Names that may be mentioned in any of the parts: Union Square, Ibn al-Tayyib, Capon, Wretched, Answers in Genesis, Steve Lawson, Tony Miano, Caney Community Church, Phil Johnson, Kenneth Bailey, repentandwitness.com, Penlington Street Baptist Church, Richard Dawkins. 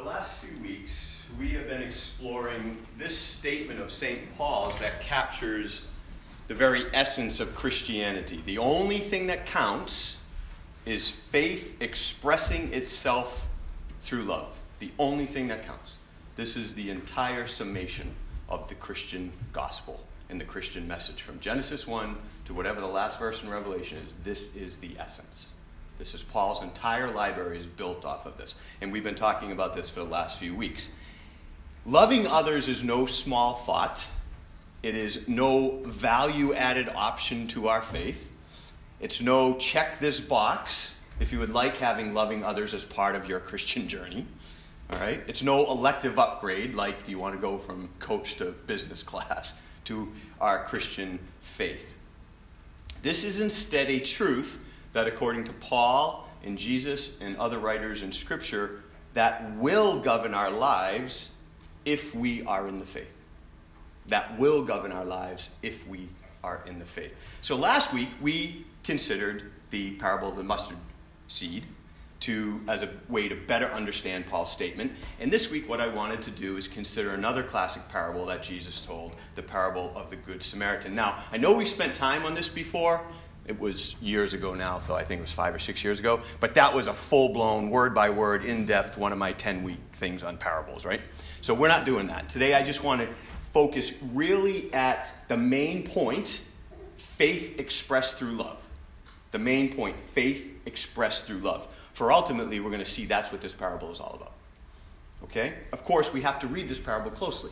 the last few weeks, we have been exploring this statement of St. Paul's that captures the very essence of Christianity. The only thing that counts is faith expressing itself through love. The only thing that counts. This is the entire summation of the Christian gospel and the Christian message. From Genesis 1 to whatever the last verse in Revelation is, this is the essence. This is Paul's entire library is built off of this. And we've been talking about this for the last few weeks. Loving others is no small thought. It is no value-added option to our faith. It's no check this box if you would like having loving others as part of your Christian journey. All right? It's no elective upgrade like do you want to go from coach to business class to our Christian faith. This is instead a truth that according to Paul and Jesus and other writers in Scripture that will govern our lives if we are in the faith. That will govern our lives if we are in the faith. So last week we considered the parable of the mustard seed as a way to better understand Paul's statement. And this week what I wanted to do is consider another classic parable that Jesus told, the parable of the Good Samaritan. Now, I know we spent time on this before. It was years ago now, so I think it was 5 or 6 years ago. But that was a full-blown, word-by-word, in-depth, one of my 10-week things on parables, right? So we're not doing that. Today I just want to focus really at the main point, faith expressed through love. The main point, faith expressed through love. For ultimately, we're going to see that's what this parable is all about. Okay? Of course, we have to read this parable closely.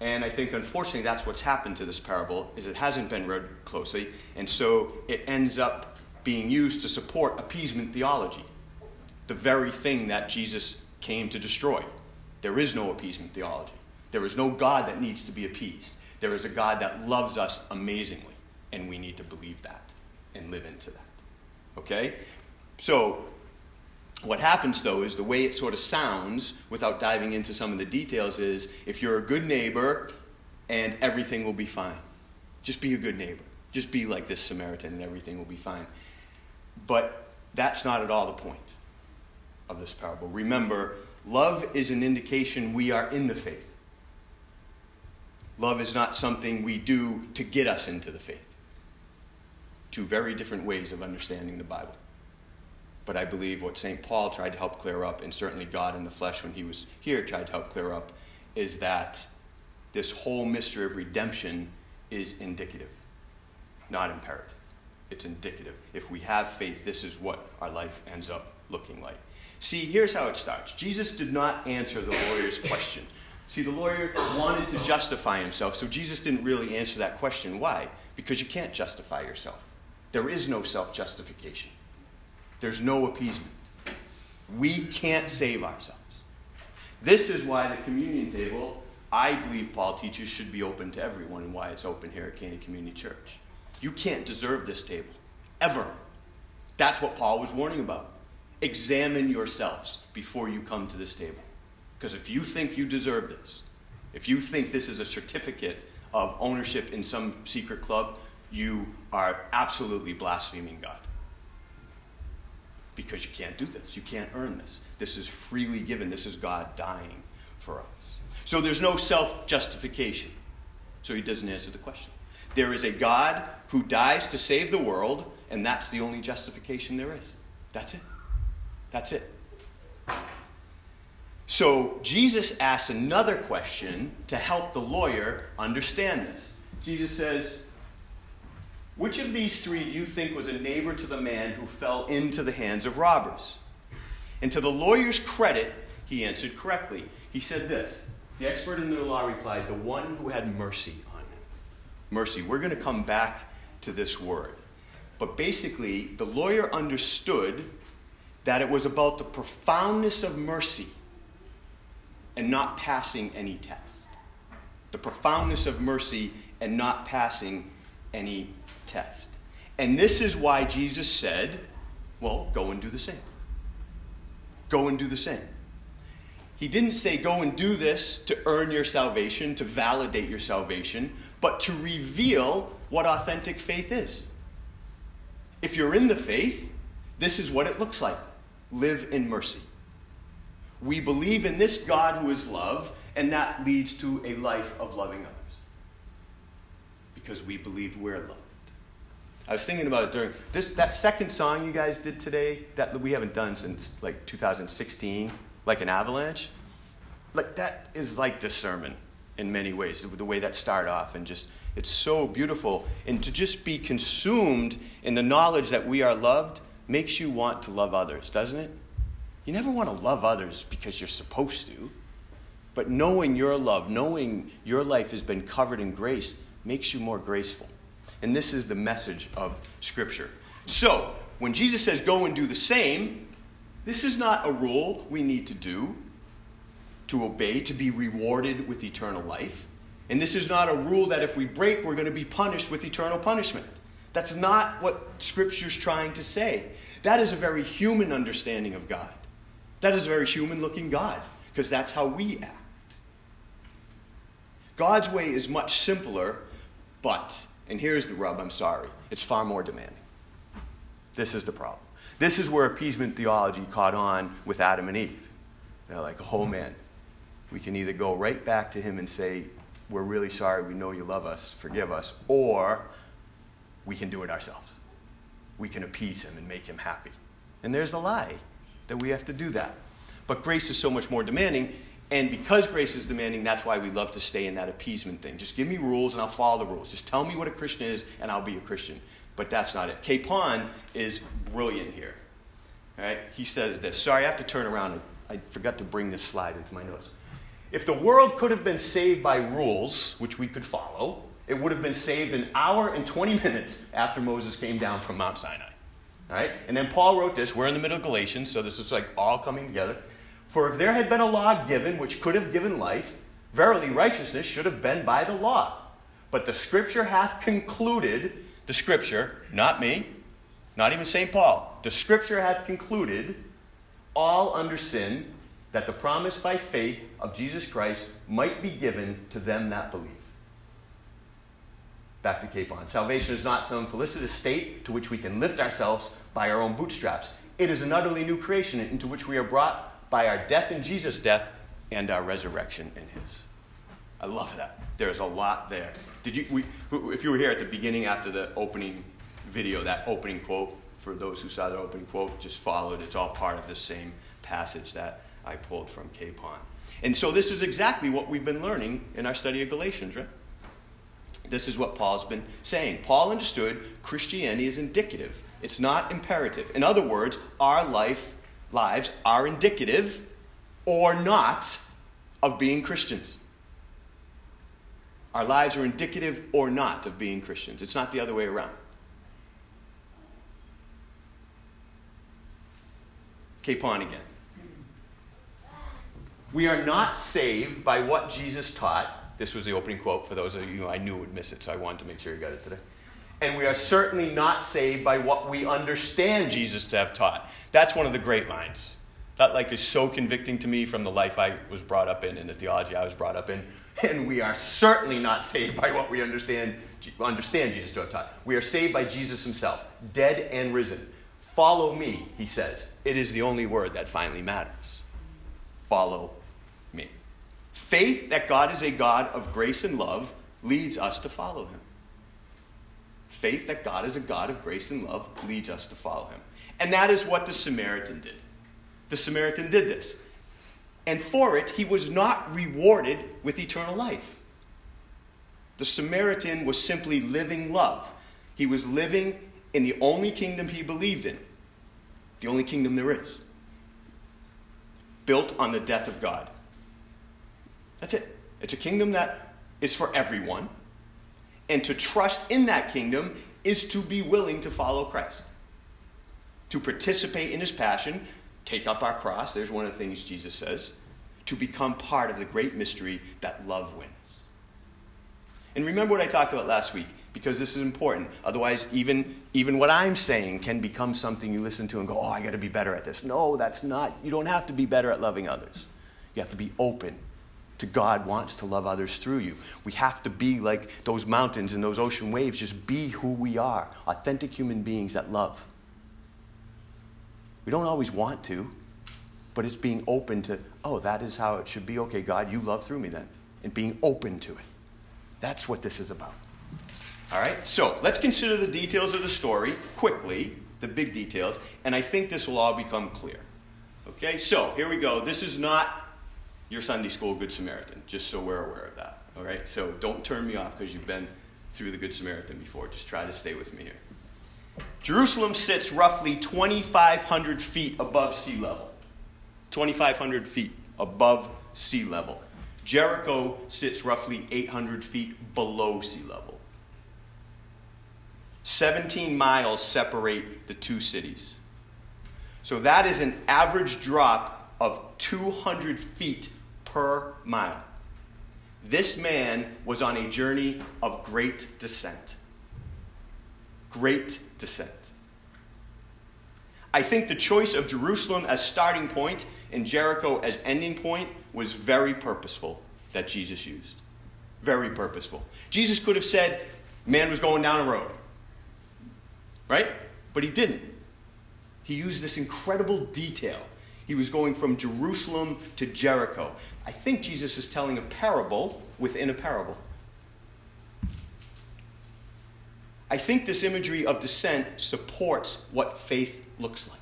And I think, unfortunately, that's what's happened to this parable, is it hasn't been read closely. And so it ends up being used to support appeasement theology, the very thing that Jesus came to destroy. There is no appeasement theology. There is no God that needs to be appeased. There is a God that loves us amazingly, and we need to believe that and live into that. Okay? So what happens, though, is the way it sort of sounds, without diving into some of the details, is if you're a good neighbor and everything will be fine. Just be a good neighbor. Just be like this Samaritan and everything will be fine. But that's not at all the point of this parable. Remember, love is an indication we are in the faith. Love is not something we do to get us into the faith. Two very different ways of understanding the Bible. But I believe what St. Paul tried to help clear up, and certainly God in the flesh when he was here tried to help clear up, is that this whole mystery of redemption is indicative, not imperative. It's indicative. If we have faith, this is what our life ends up looking like. See, here's how it starts. Jesus did not answer the lawyer's question. See, the lawyer wanted to justify himself, so Jesus didn't really answer that question. Why? Because you can't justify yourself. There is no self-justification. There's no appeasement. We can't save ourselves. This is why the communion table, I believe Paul teaches, should be open to everyone and why it's open here at Caney Community Church. You can't deserve this table, ever. That's what Paul was warning about. Examine yourselves before you come to this table. Because if you think you deserve this, if you think this is a certificate of ownership in some secret club, you are absolutely blaspheming God. Because you can't do this. You can't earn this. This is freely given. This is God dying for us. So there's no self-justification. So he doesn't answer the question. There is a God who dies to save the world, and that's the only justification there is. That's it. That's it. So Jesus asks another question to help the lawyer understand this. Jesus says, which of these three do you think was a neighbor to the man who fell into the hands of robbers? And to the lawyer's credit, he answered correctly. He said this, the expert in the law replied, the one who had mercy on him. Mercy. We're going to come back to this word. But basically, the lawyer understood that it was about the profoundness of mercy and not passing any test. The profoundness of mercy and not passing any test. And this is why Jesus said, well, go and do the same. Go and do the same. He didn't say go and do this to earn your salvation, to validate your salvation, but to reveal what authentic faith is. If you're in the faith, this is what it looks like. Live in mercy. We believe in this God who is love, and that leads to a life of loving others. Because we believe we're loved. I was thinking about it during that second song you guys did today, that we haven't done since like 2016, like an avalanche. Like that is like this sermon in many ways, the way that started off, and just it's so beautiful. And to just be consumed in the knowledge that we are loved makes you want to love others, doesn't it? You never want to love others because you're supposed to. But knowing your love, knowing your life has been covered in grace makes you more graceful. And this is the message of Scripture. So, when Jesus says go and do the same, this is not a rule we need to do to obey, to be rewarded with eternal life. And this is not a rule that if we break, we're going to be punished with eternal punishment. That's not what Scripture's trying to say. That is a very human understanding of God. That is a very human-looking God, because that's how we act. God's way is much simpler, but, and here's the rub, I'm sorry, it's far more demanding. This is the problem. This is where appeasement theology caught on with Adam and Eve. They're like, oh man, we can either go right back to him and say, we're really sorry, we know you love us, forgive us, or we can do it ourselves. We can appease him and make him happy. And there's the lie that we have to do that. But grace is so much more demanding. And because grace is demanding, that's why we love to stay in that appeasement thing. Just give me rules and I'll follow the rules. Just tell me what a Christian is and I'll be a Christian. But that's not it. Capon is brilliant here. All right? He says this. Sorry, I have to turn around. I forgot to bring this slide into my notes. If the world could have been saved by rules, which we could follow, it would have been saved an hour and 20 minutes after Moses came down from Mount Sinai. All right? And then Paul wrote this. We're in the middle of Galatians, so this is like all coming together. For if there had been a law given, which could have given life, verily righteousness should have been by the law. But the Scripture hath concluded, the Scripture, not me, not even St. Paul, the Scripture hath concluded, all under sin, that the promise by faith of Jesus Christ might be given to them that believe. Back to Capon. Salvation is not some felicitous state to which we can lift ourselves by our own bootstraps. It is an utterly new creation into which we are brought by our death in Jesus' death and our resurrection in his. I love that. There's a lot there. If you were here at the beginning after the opening video, that opening quote, for those who saw the opening quote, just followed. It's all part of the same passage that I pulled from Capon. And so this is exactly what we've been learning in our study of Galatians, right? This is what Paul's been saying. Paul understood Christianity is indicative. It's not imperative. In other words, our lives are indicative or not of being Christians. Our lives are indicative or not of being Christians. It's not the other way around. Capon again. We are not saved by what Jesus taught. This was the opening quote for those of you I knew would miss it, so I wanted to make sure you got it today. And we are certainly not saved by what we understand Jesus to have taught. That's one of the great lines. That is so convicting to me from the life I was brought up in and the theology I was brought up in. And we are certainly not saved by what we understand Jesus to have taught. We are saved by Jesus himself, dead and risen. Follow me, he says. It is the only word that finally matters. Follow me. Faith that God is a God of grace and love leads us to follow him. Faith that God is a God of grace and love leads us to follow him. And that is what the Samaritan did. The Samaritan did this. And for it, he was not rewarded with eternal life. The Samaritan was simply living love. He was living in the only kingdom he believed in. The only kingdom there is. Built on the death of God. That's it. It's a kingdom that is for everyone. And to trust in that kingdom is to be willing to follow Christ. To participate in his passion, take up our cross. There's one of the things Jesus says. To become part of the great mystery that love wins. And remember what I talked about last week, because this is important. Otherwise, even what I'm saying can become something you listen to and go, oh, I got to be better at this. No, that's not. You don't have to be better at loving others. You have to be open. God wants to love others through you. We have to be like those mountains and those ocean waves. Just be who we are. Authentic human beings that love. We don't always want to. but it's being open to, oh, that is how it should be. Okay, God, you love through me then. And being open to it. That's what this is about. All right, so let's consider the details of the story quickly, the big details, and I think this will all become clear. Okay, so here we go. This is not your Sunday school Good Samaritan, just so we're aware of that. All right, so don't turn me off because you've been through the Good Samaritan before. Just try to stay with me here. Jerusalem sits roughly 2,500 feet above sea level. 2,500 feet above sea level. Jericho sits roughly 800 feet below sea level. 17 miles separate the two cities. So that is an average drop of 200 feet per mile. This man was on a journey of great descent. Great descent. I think the choice of Jerusalem as starting point and Jericho as ending point was very purposeful that Jesus used. Very purposeful. Jesus could have said, man was going down a road. Right? But he didn't. He used this incredible detail. He was going from Jerusalem to Jericho. I think Jesus is telling a parable within a parable. I think this imagery of descent supports what faith looks like.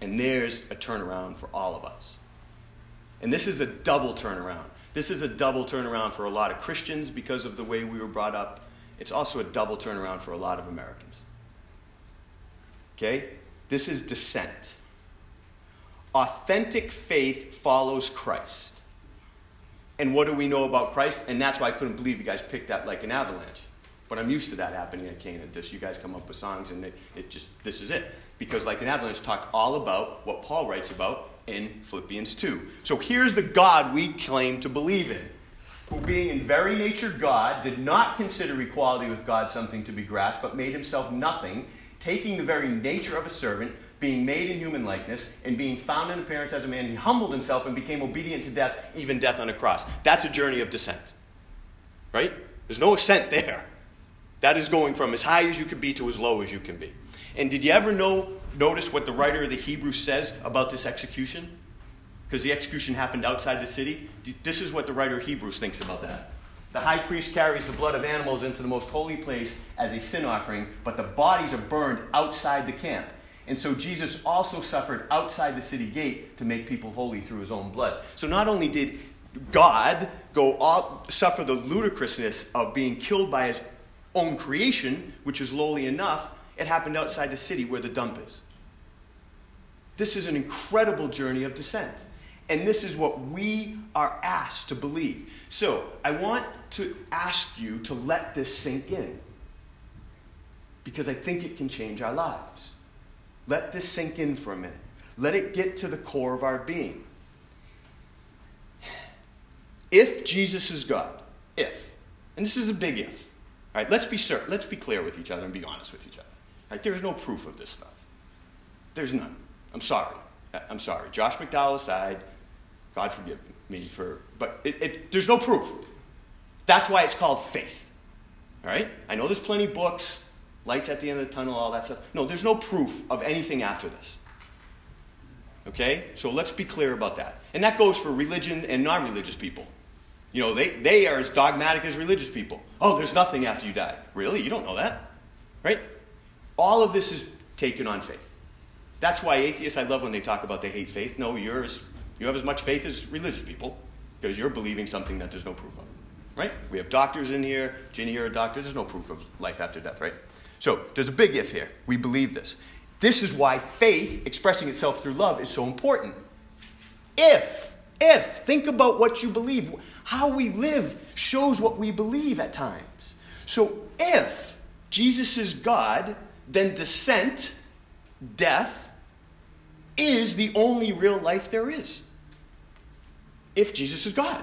And there's a turnaround for all of us. And this is a double turnaround. This is a double turnaround for a lot of Christians because of the way we were brought up. It's also a double turnaround for a lot of Americans. Okay? This is descent. Authentic faith follows Christ. And what do we know about Christ? And that's why I couldn't believe you guys picked that like an avalanche. But I'm used to that happening at Caney. You guys come up with songs and this is it. Because like an avalanche talked all about what Paul writes about in Philippians 2. So here's the God we claim to believe in, who being in very nature God, did not consider equality with God something to be grasped, but made himself nothing, taking the very nature of a servant, being made in human likeness, and being found in appearance as a man, he humbled himself and became obedient to death, even death on a cross. That's a journey of descent, right? There's no ascent there. That is going from as high as you can be to as low as you can be. And did you ever notice what the writer of the Hebrews says about this execution? Because the execution happened outside the city. This is what the writer of Hebrews thinks about that. The high priest carries the blood of animals into the most holy place as a sin offering, but the bodies are burned outside the camp. And so Jesus also suffered outside the city gate to make people holy through his own blood. So not only did God suffer the ludicrousness of being killed by his own creation, which is lowly enough, it happened outside the city where the dump is. This is an incredible journey of descent. And this is what we are asked to believe. So I want to ask you to let this sink in, because I think it can change our lives. Let this sink in for a minute. Let it get to the core of our being. If Jesus is God, and this is a big if, all right, let's be clear with each other and be honest with each other. All right, there's no proof of this stuff. There's none. I'm sorry. Josh McDowell aside, God forgive me for, but there's no proof. That's why it's called faith. All right? I know there's plenty of books, lights at the end of the tunnel, all that stuff. No, there's no proof of anything after this. Okay? So let's be clear about that. And that goes for religion and non-religious people. You know, they are as dogmatic as religious people. Oh, there's nothing after you die. Really? You don't know that? Right? All of this is taken on faith. That's why atheists, I love when they talk about they hate faith. No, you have as much faith as religious people because you're believing something that there's no proof of, right? We have doctors in here. Ginny, you're a doctor. There's no proof of life after death, right? So there's a big if here. We believe this. This is why faith, expressing itself through love, is so important. If, think about what you believe. How we live shows what we believe at times. So if Jesus is God, then descent, death is the only real life there is. If Jesus is God.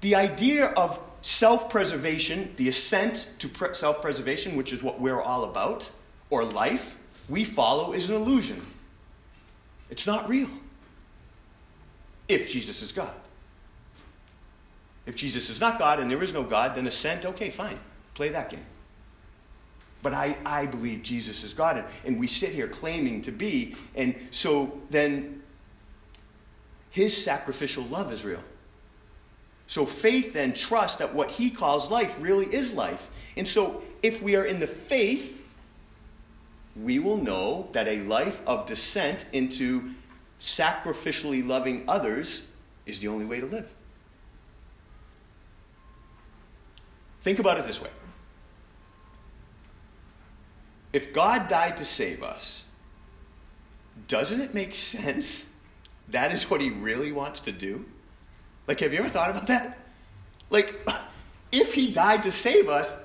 The idea of self-preservation, the ascent to self-preservation, which is what we're all about, or life, we follow is an illusion. It's not real. If Jesus is God. If Jesus is not God and there is no God, then ascent, okay, fine. Play that game. But I believe Jesus is God, and we sit here claiming to be. And so then his sacrificial love is real. So faith then trusts that what he calls life really is life. And so if we are in the faith, we will know that a life of descent into sacrificially loving others is the only way to live. Think about it this way. If God died to save us, doesn't it make sense that is what he really wants to do? Like, have you ever thought about that? Like, if he died to save us,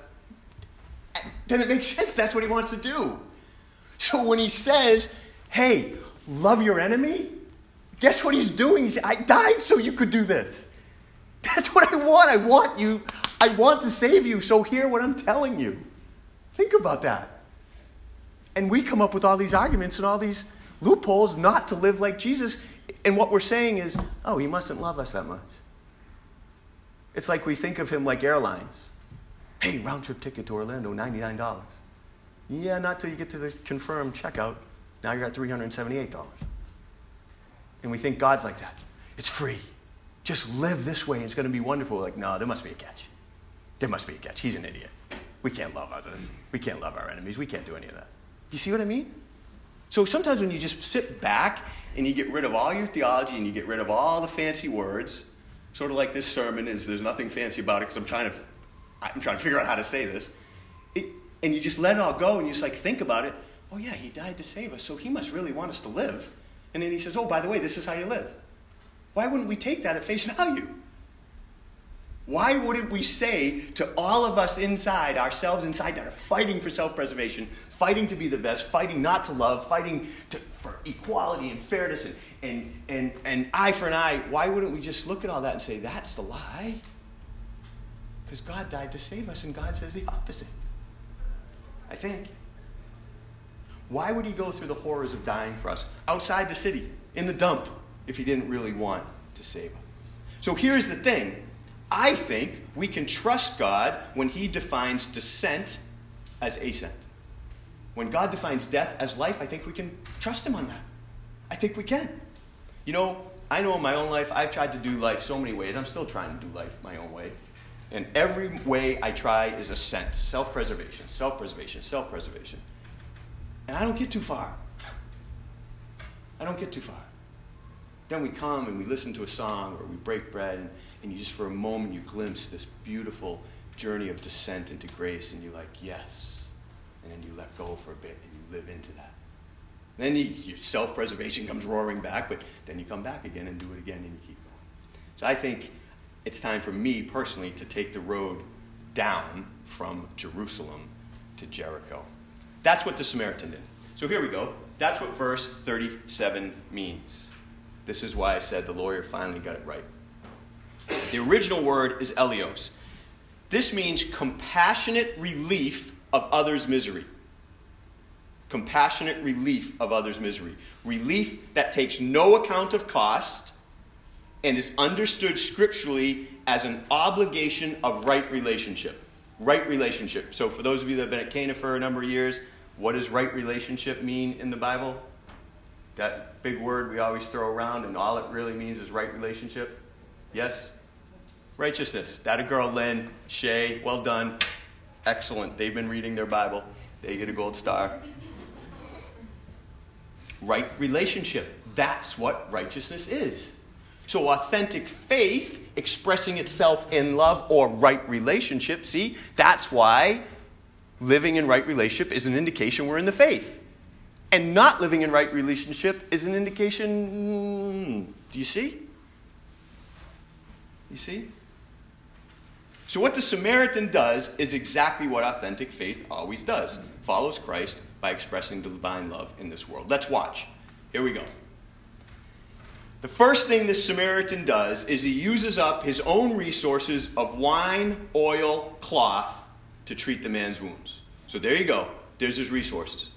then it makes sense that's what he wants to do. So when he says, hey, love your enemy, guess what he's doing? He's, I died so you could do this. That's what I want. I want you. I want to save you. So hear what I'm telling you. Think about that. And we come up with all these arguments and all these loopholes not to live like Jesus. And what we're saying is, oh, he mustn't love us that much. It's like we think of him like airlines. Hey, round trip ticket to Orlando, $99. Yeah, not till you get to the confirmed checkout. Now you're at $378. And we think God's like that. It's free. Just live this way and it's going to be wonderful. We're like, no, there must be a catch. There must be a catch. He's an idiot. We can't love others. We can't love our enemies. We can't do any of that. Do you see what I mean? So sometimes when you just sit back and you get rid of all your theology and you get rid of all the fancy words, sort of like this sermon is, there's nothing fancy about it because I'm trying to figure out how to say this. And you just let it all go and you just like think about it. Oh yeah, he died to save us, so he must really want us to live. And then he says, oh, by the way, this is how you live. Why wouldn't we take that at face value? Why wouldn't we say to all of us inside, ourselves inside, that are fighting for self-preservation, fighting to be the best, fighting not to love, fighting for equality and fairness and eye for an eye, why wouldn't we just look at all that and say, that's the lie? Because God died to save us, and God says the opposite, I think. Why would he go through the horrors of dying for us, outside the city, in the dump, if he didn't really want to save us? So here's the thing. I think we can trust God when he defines descent as ascent. When God defines death as life, I think we can trust him on that. I think we can. You know, I know in my own life, I've tried to do life so many ways. I'm still trying to do life my own way. And every way I try is ascent, self-preservation, self-preservation, self-preservation. And I don't get too far. I don't get too far. Then we come and we listen to a song or we break bread and you just for a moment you glimpse this beautiful journey of descent into grace and you're like, yes. And then you let go for a bit and you live into that. Then your self-preservation comes roaring back, but then you come back again and do it again and you keep going. So I think it's time for me personally to take the road down from Jerusalem to Jericho. That's what the Samaritan did. So here we go. That's what verse 37 means. This is why I said the lawyer finally got it right. The original word is elios. This means compassionate relief of others' misery. Compassionate relief of others' misery. Relief that takes no account of cost and is understood scripturally as an obligation of right relationship. Right relationship. So for those of you that have been at Cana for a number of years, what does right relationship mean in the Bible? That big word we always throw around and all it really means is right relationship. Yes? Righteousness. That a girl, Lynn, Shay, well done. Excellent. They've been reading their Bible. They get a gold star. Right relationship. That's what righteousness is. So authentic faith expressing itself in love or right relationship. See, that's why living in right relationship is an indication we're in the faith. And not living in right relationship is an indication. Do you see? You see? So what the Samaritan does is exactly what authentic faith always does. Follows Christ by expressing divine love in this world. Let's watch. Here we go. The first thing this Samaritan does is he uses up his own resources of wine, oil, cloth to treat the man's wounds. So there you go. There's his resources.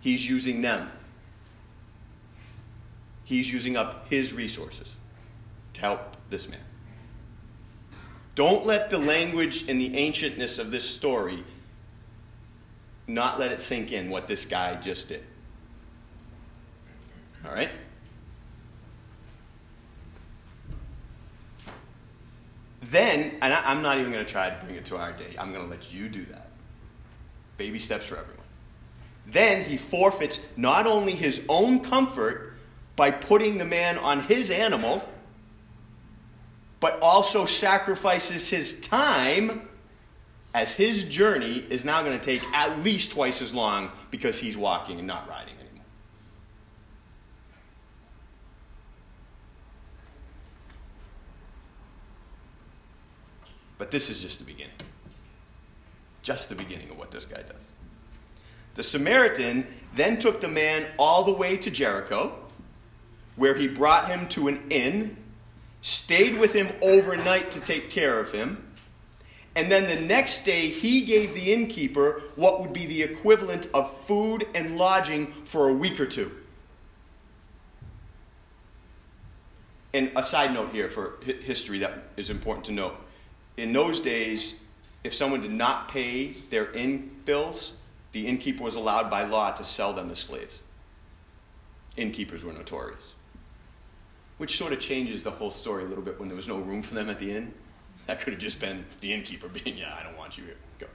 He's using them. He's using up his resources to help this man. Don't let the language and the ancientness of this story not let it sink in what this guy just did. All right? Then, and I'm not even going to try to bring it to our day. I'm going to let you do that. Baby steps for everyone. Then he forfeits not only his own comfort by putting the man on his animal, but also sacrifices his time, as his journey is now going to take at least twice as long because he's walking and not riding anymore. But this is just the beginning. Just the beginning of what this guy does. The Samaritan then took the man all the way to Jericho, where he brought him to an inn, stayed with him overnight to take care of him, and then the next day he gave the innkeeper what would be the equivalent of food and lodging for a week or two. And a side note here for history that is important to note. In those days, if someone did not pay their inn bills, the innkeeper was allowed by law to sell them as slaves. Innkeepers were notorious. Which sort of changes the whole story a little bit when there was no room for them at the inn. That could have just been the innkeeper being, yeah, I don't want you here. Go.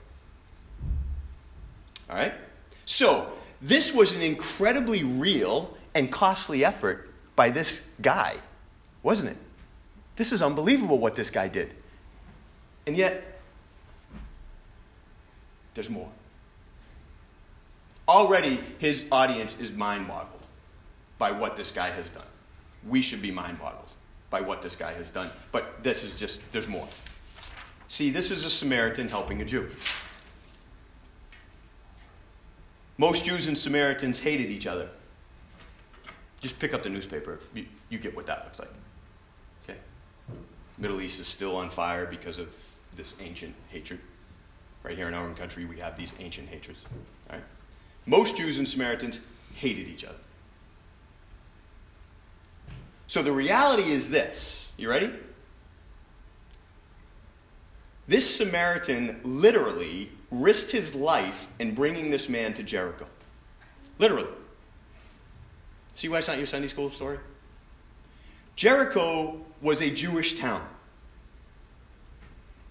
All right? So this was an incredibly real and costly effort by this guy, wasn't it? This is unbelievable what this guy did. And yet, there's more. Already, his audience is mind-boggled by what this guy has done. We should be mind-boggled by what this guy has done. But this is just, there's more. See, this is a Samaritan helping a Jew. Most Jews and Samaritans hated each other. Just pick up the newspaper. You get what that looks like. Okay? Middle East is still on fire because of this ancient hatred. Right here in our own country, we have these ancient hatreds. All right? Most Jews and Samaritans hated each other. So the reality is this. You ready? This Samaritan literally risked his life in bringing this man to Jericho. Literally. See why it's not your Sunday school story? Jericho was a Jewish town.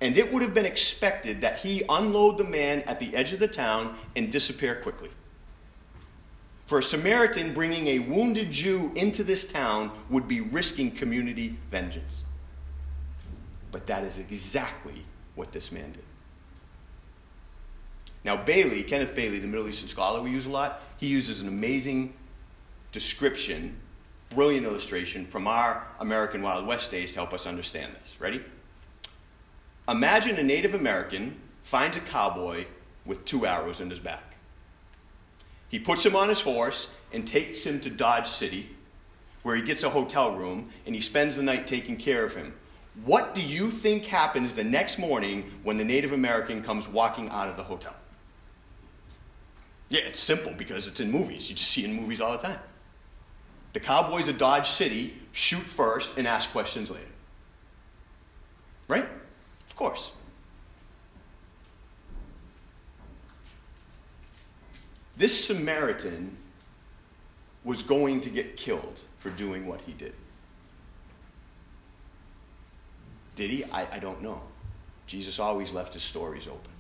And it would have been expected that he unload the man at the edge of the town and disappear quickly. For a Samaritan, bringing a wounded Jew into this town would be risking community vengeance. But that is exactly what this man did. Now Bailey, Kenneth Bailey, the Middle Eastern scholar we use a lot, he uses an amazing description, brilliant illustration from our American Wild West days to help us understand this. Ready? Imagine a Native American finds a cowboy with 2 arrows in his back. He puts him on his horse and takes him to Dodge City, where he gets a hotel room, and he spends the night taking care of him. What do you think happens the next morning when the Native American comes walking out of the hotel? Yeah, it's simple because it's in movies. You just see it in movies all the time. The cowboys of Dodge City shoot first and ask questions later. Right? Of course. This Samaritan was going to get killed for doing what he did. Did he? I don't know. Jesus always left his stories open.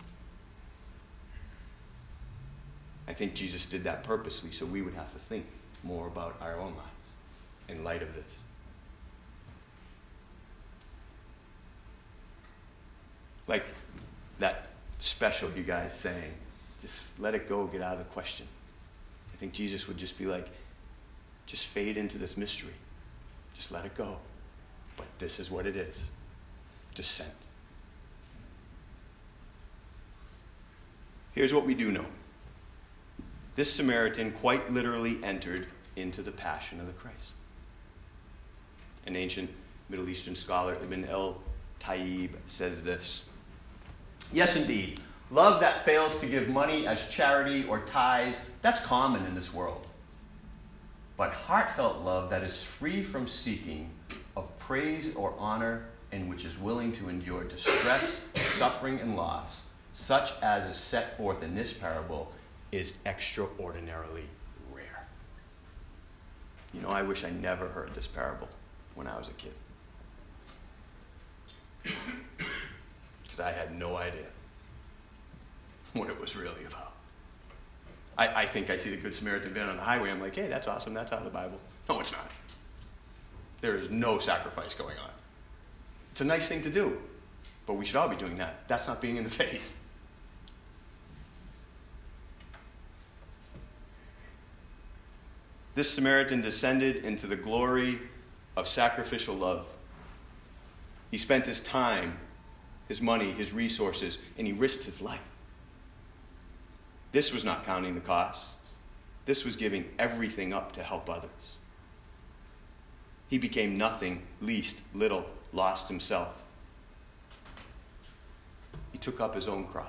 I think Jesus did that purposely so we would have to think more about our own lives in light of this. Like that special you guys sang. Just let it go, get out of the question. I think Jesus would just be like, just fade into this mystery. Just let it go. But this is what it is. Descent. Here's what we do know. This Samaritan quite literally entered into the passion of the Christ. An ancient Middle Eastern scholar, Ibn al-Tayyib, says this. Yes, indeed. Love that fails to give money as charity or tithes, that's common in this world. But heartfelt love that is free from seeking of praise or honor and which is willing to endure distress, suffering, and loss, such as is set forth in this parable, is extraordinarily rare. You know, I wish I never heard this parable when I was a kid, because I had no idea what it was really about. I think I see the Good Samaritan van on the highway. I'm like, hey, that's awesome. That's out of the Bible. No, it's not. There is no sacrifice going on. It's a nice thing to do, but we should all be doing that. That's not being in the faith. This Samaritan descended into the glory of sacrificial love. He spent his time, his money, his resources, and he risked his life. This was not counting the cost. This was giving everything up to help others. He became nothing, least, little, lost himself. He took up his own cross.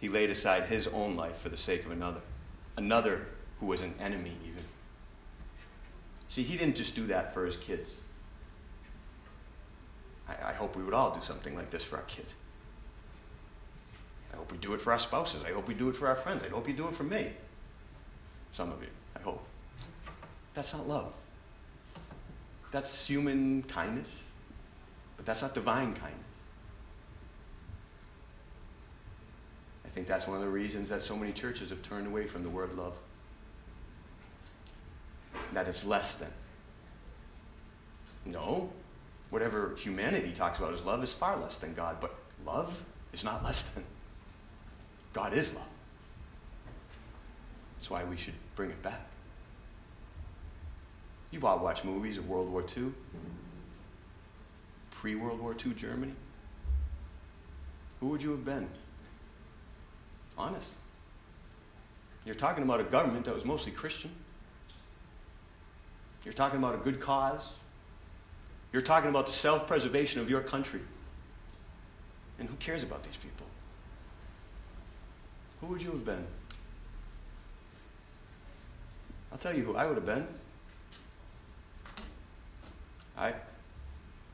He laid aside his own life for the sake of another, another who was an enemy even. See, he didn't just do that for his kids. I hope we would all do something like this for our kids. I hope we do it for our spouses. I hope we do it for our friends. I hope you do it for me. Some of you, I hope. That's not love. That's human kindness, but that's not divine kindness. I think that's one of the reasons that so many churches have turned away from the word love. That it's less than. No, whatever humanity talks about as love is far less than God, but love is not less than. God is love. That's why we should bring it back. You've all watched movies of World War II, pre-World War II Germany. Who would you have been? Honest. You're talking about a government that was mostly Christian. You're talking about a good cause. You're talking about the self-preservation of your country. And who cares about these people? Who would you have been? I'll tell you who I would have been.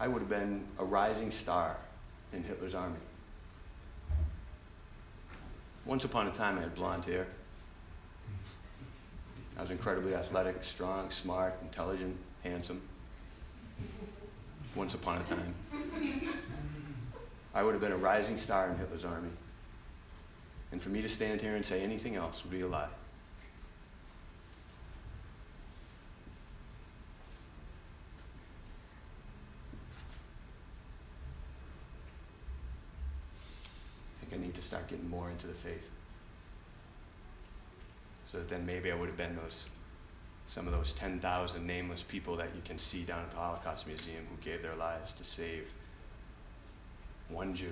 I would have been a rising star in Hitler's army. Once upon a time, I had blonde hair. I was incredibly athletic, strong, smart, intelligent, handsome. Once upon a time. I would have been a rising star in Hitler's army. And for me to stand here and say anything else would be a lie. To start getting more into the faith, so that then maybe I would have been some of those 10,000 nameless people that you can see down at the Holocaust Museum who gave their lives to save one Jew,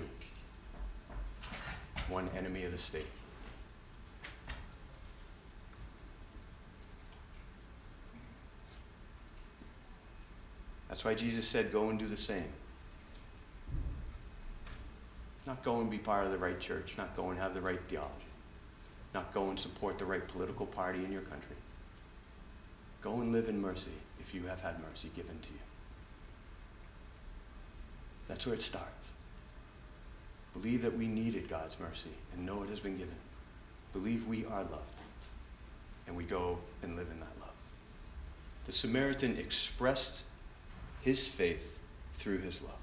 one enemy of the state. That's why Jesus said, go and do the same. Not go and be part of the right church. Not go and have the right theology. Not go and support the right political party in your country. Go and live in mercy if you have had mercy given to you. That's where it starts. Believe that we needed God's mercy and know it has been given. Believe we are loved. And we go and live in that love. The Samaritan expressed his faith through his love.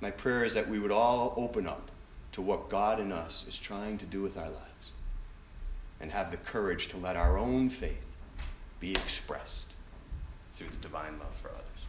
My prayer is that we would all open up to what God in us is trying to do with our lives and have the courage to let our own faith be expressed through the divine love for others.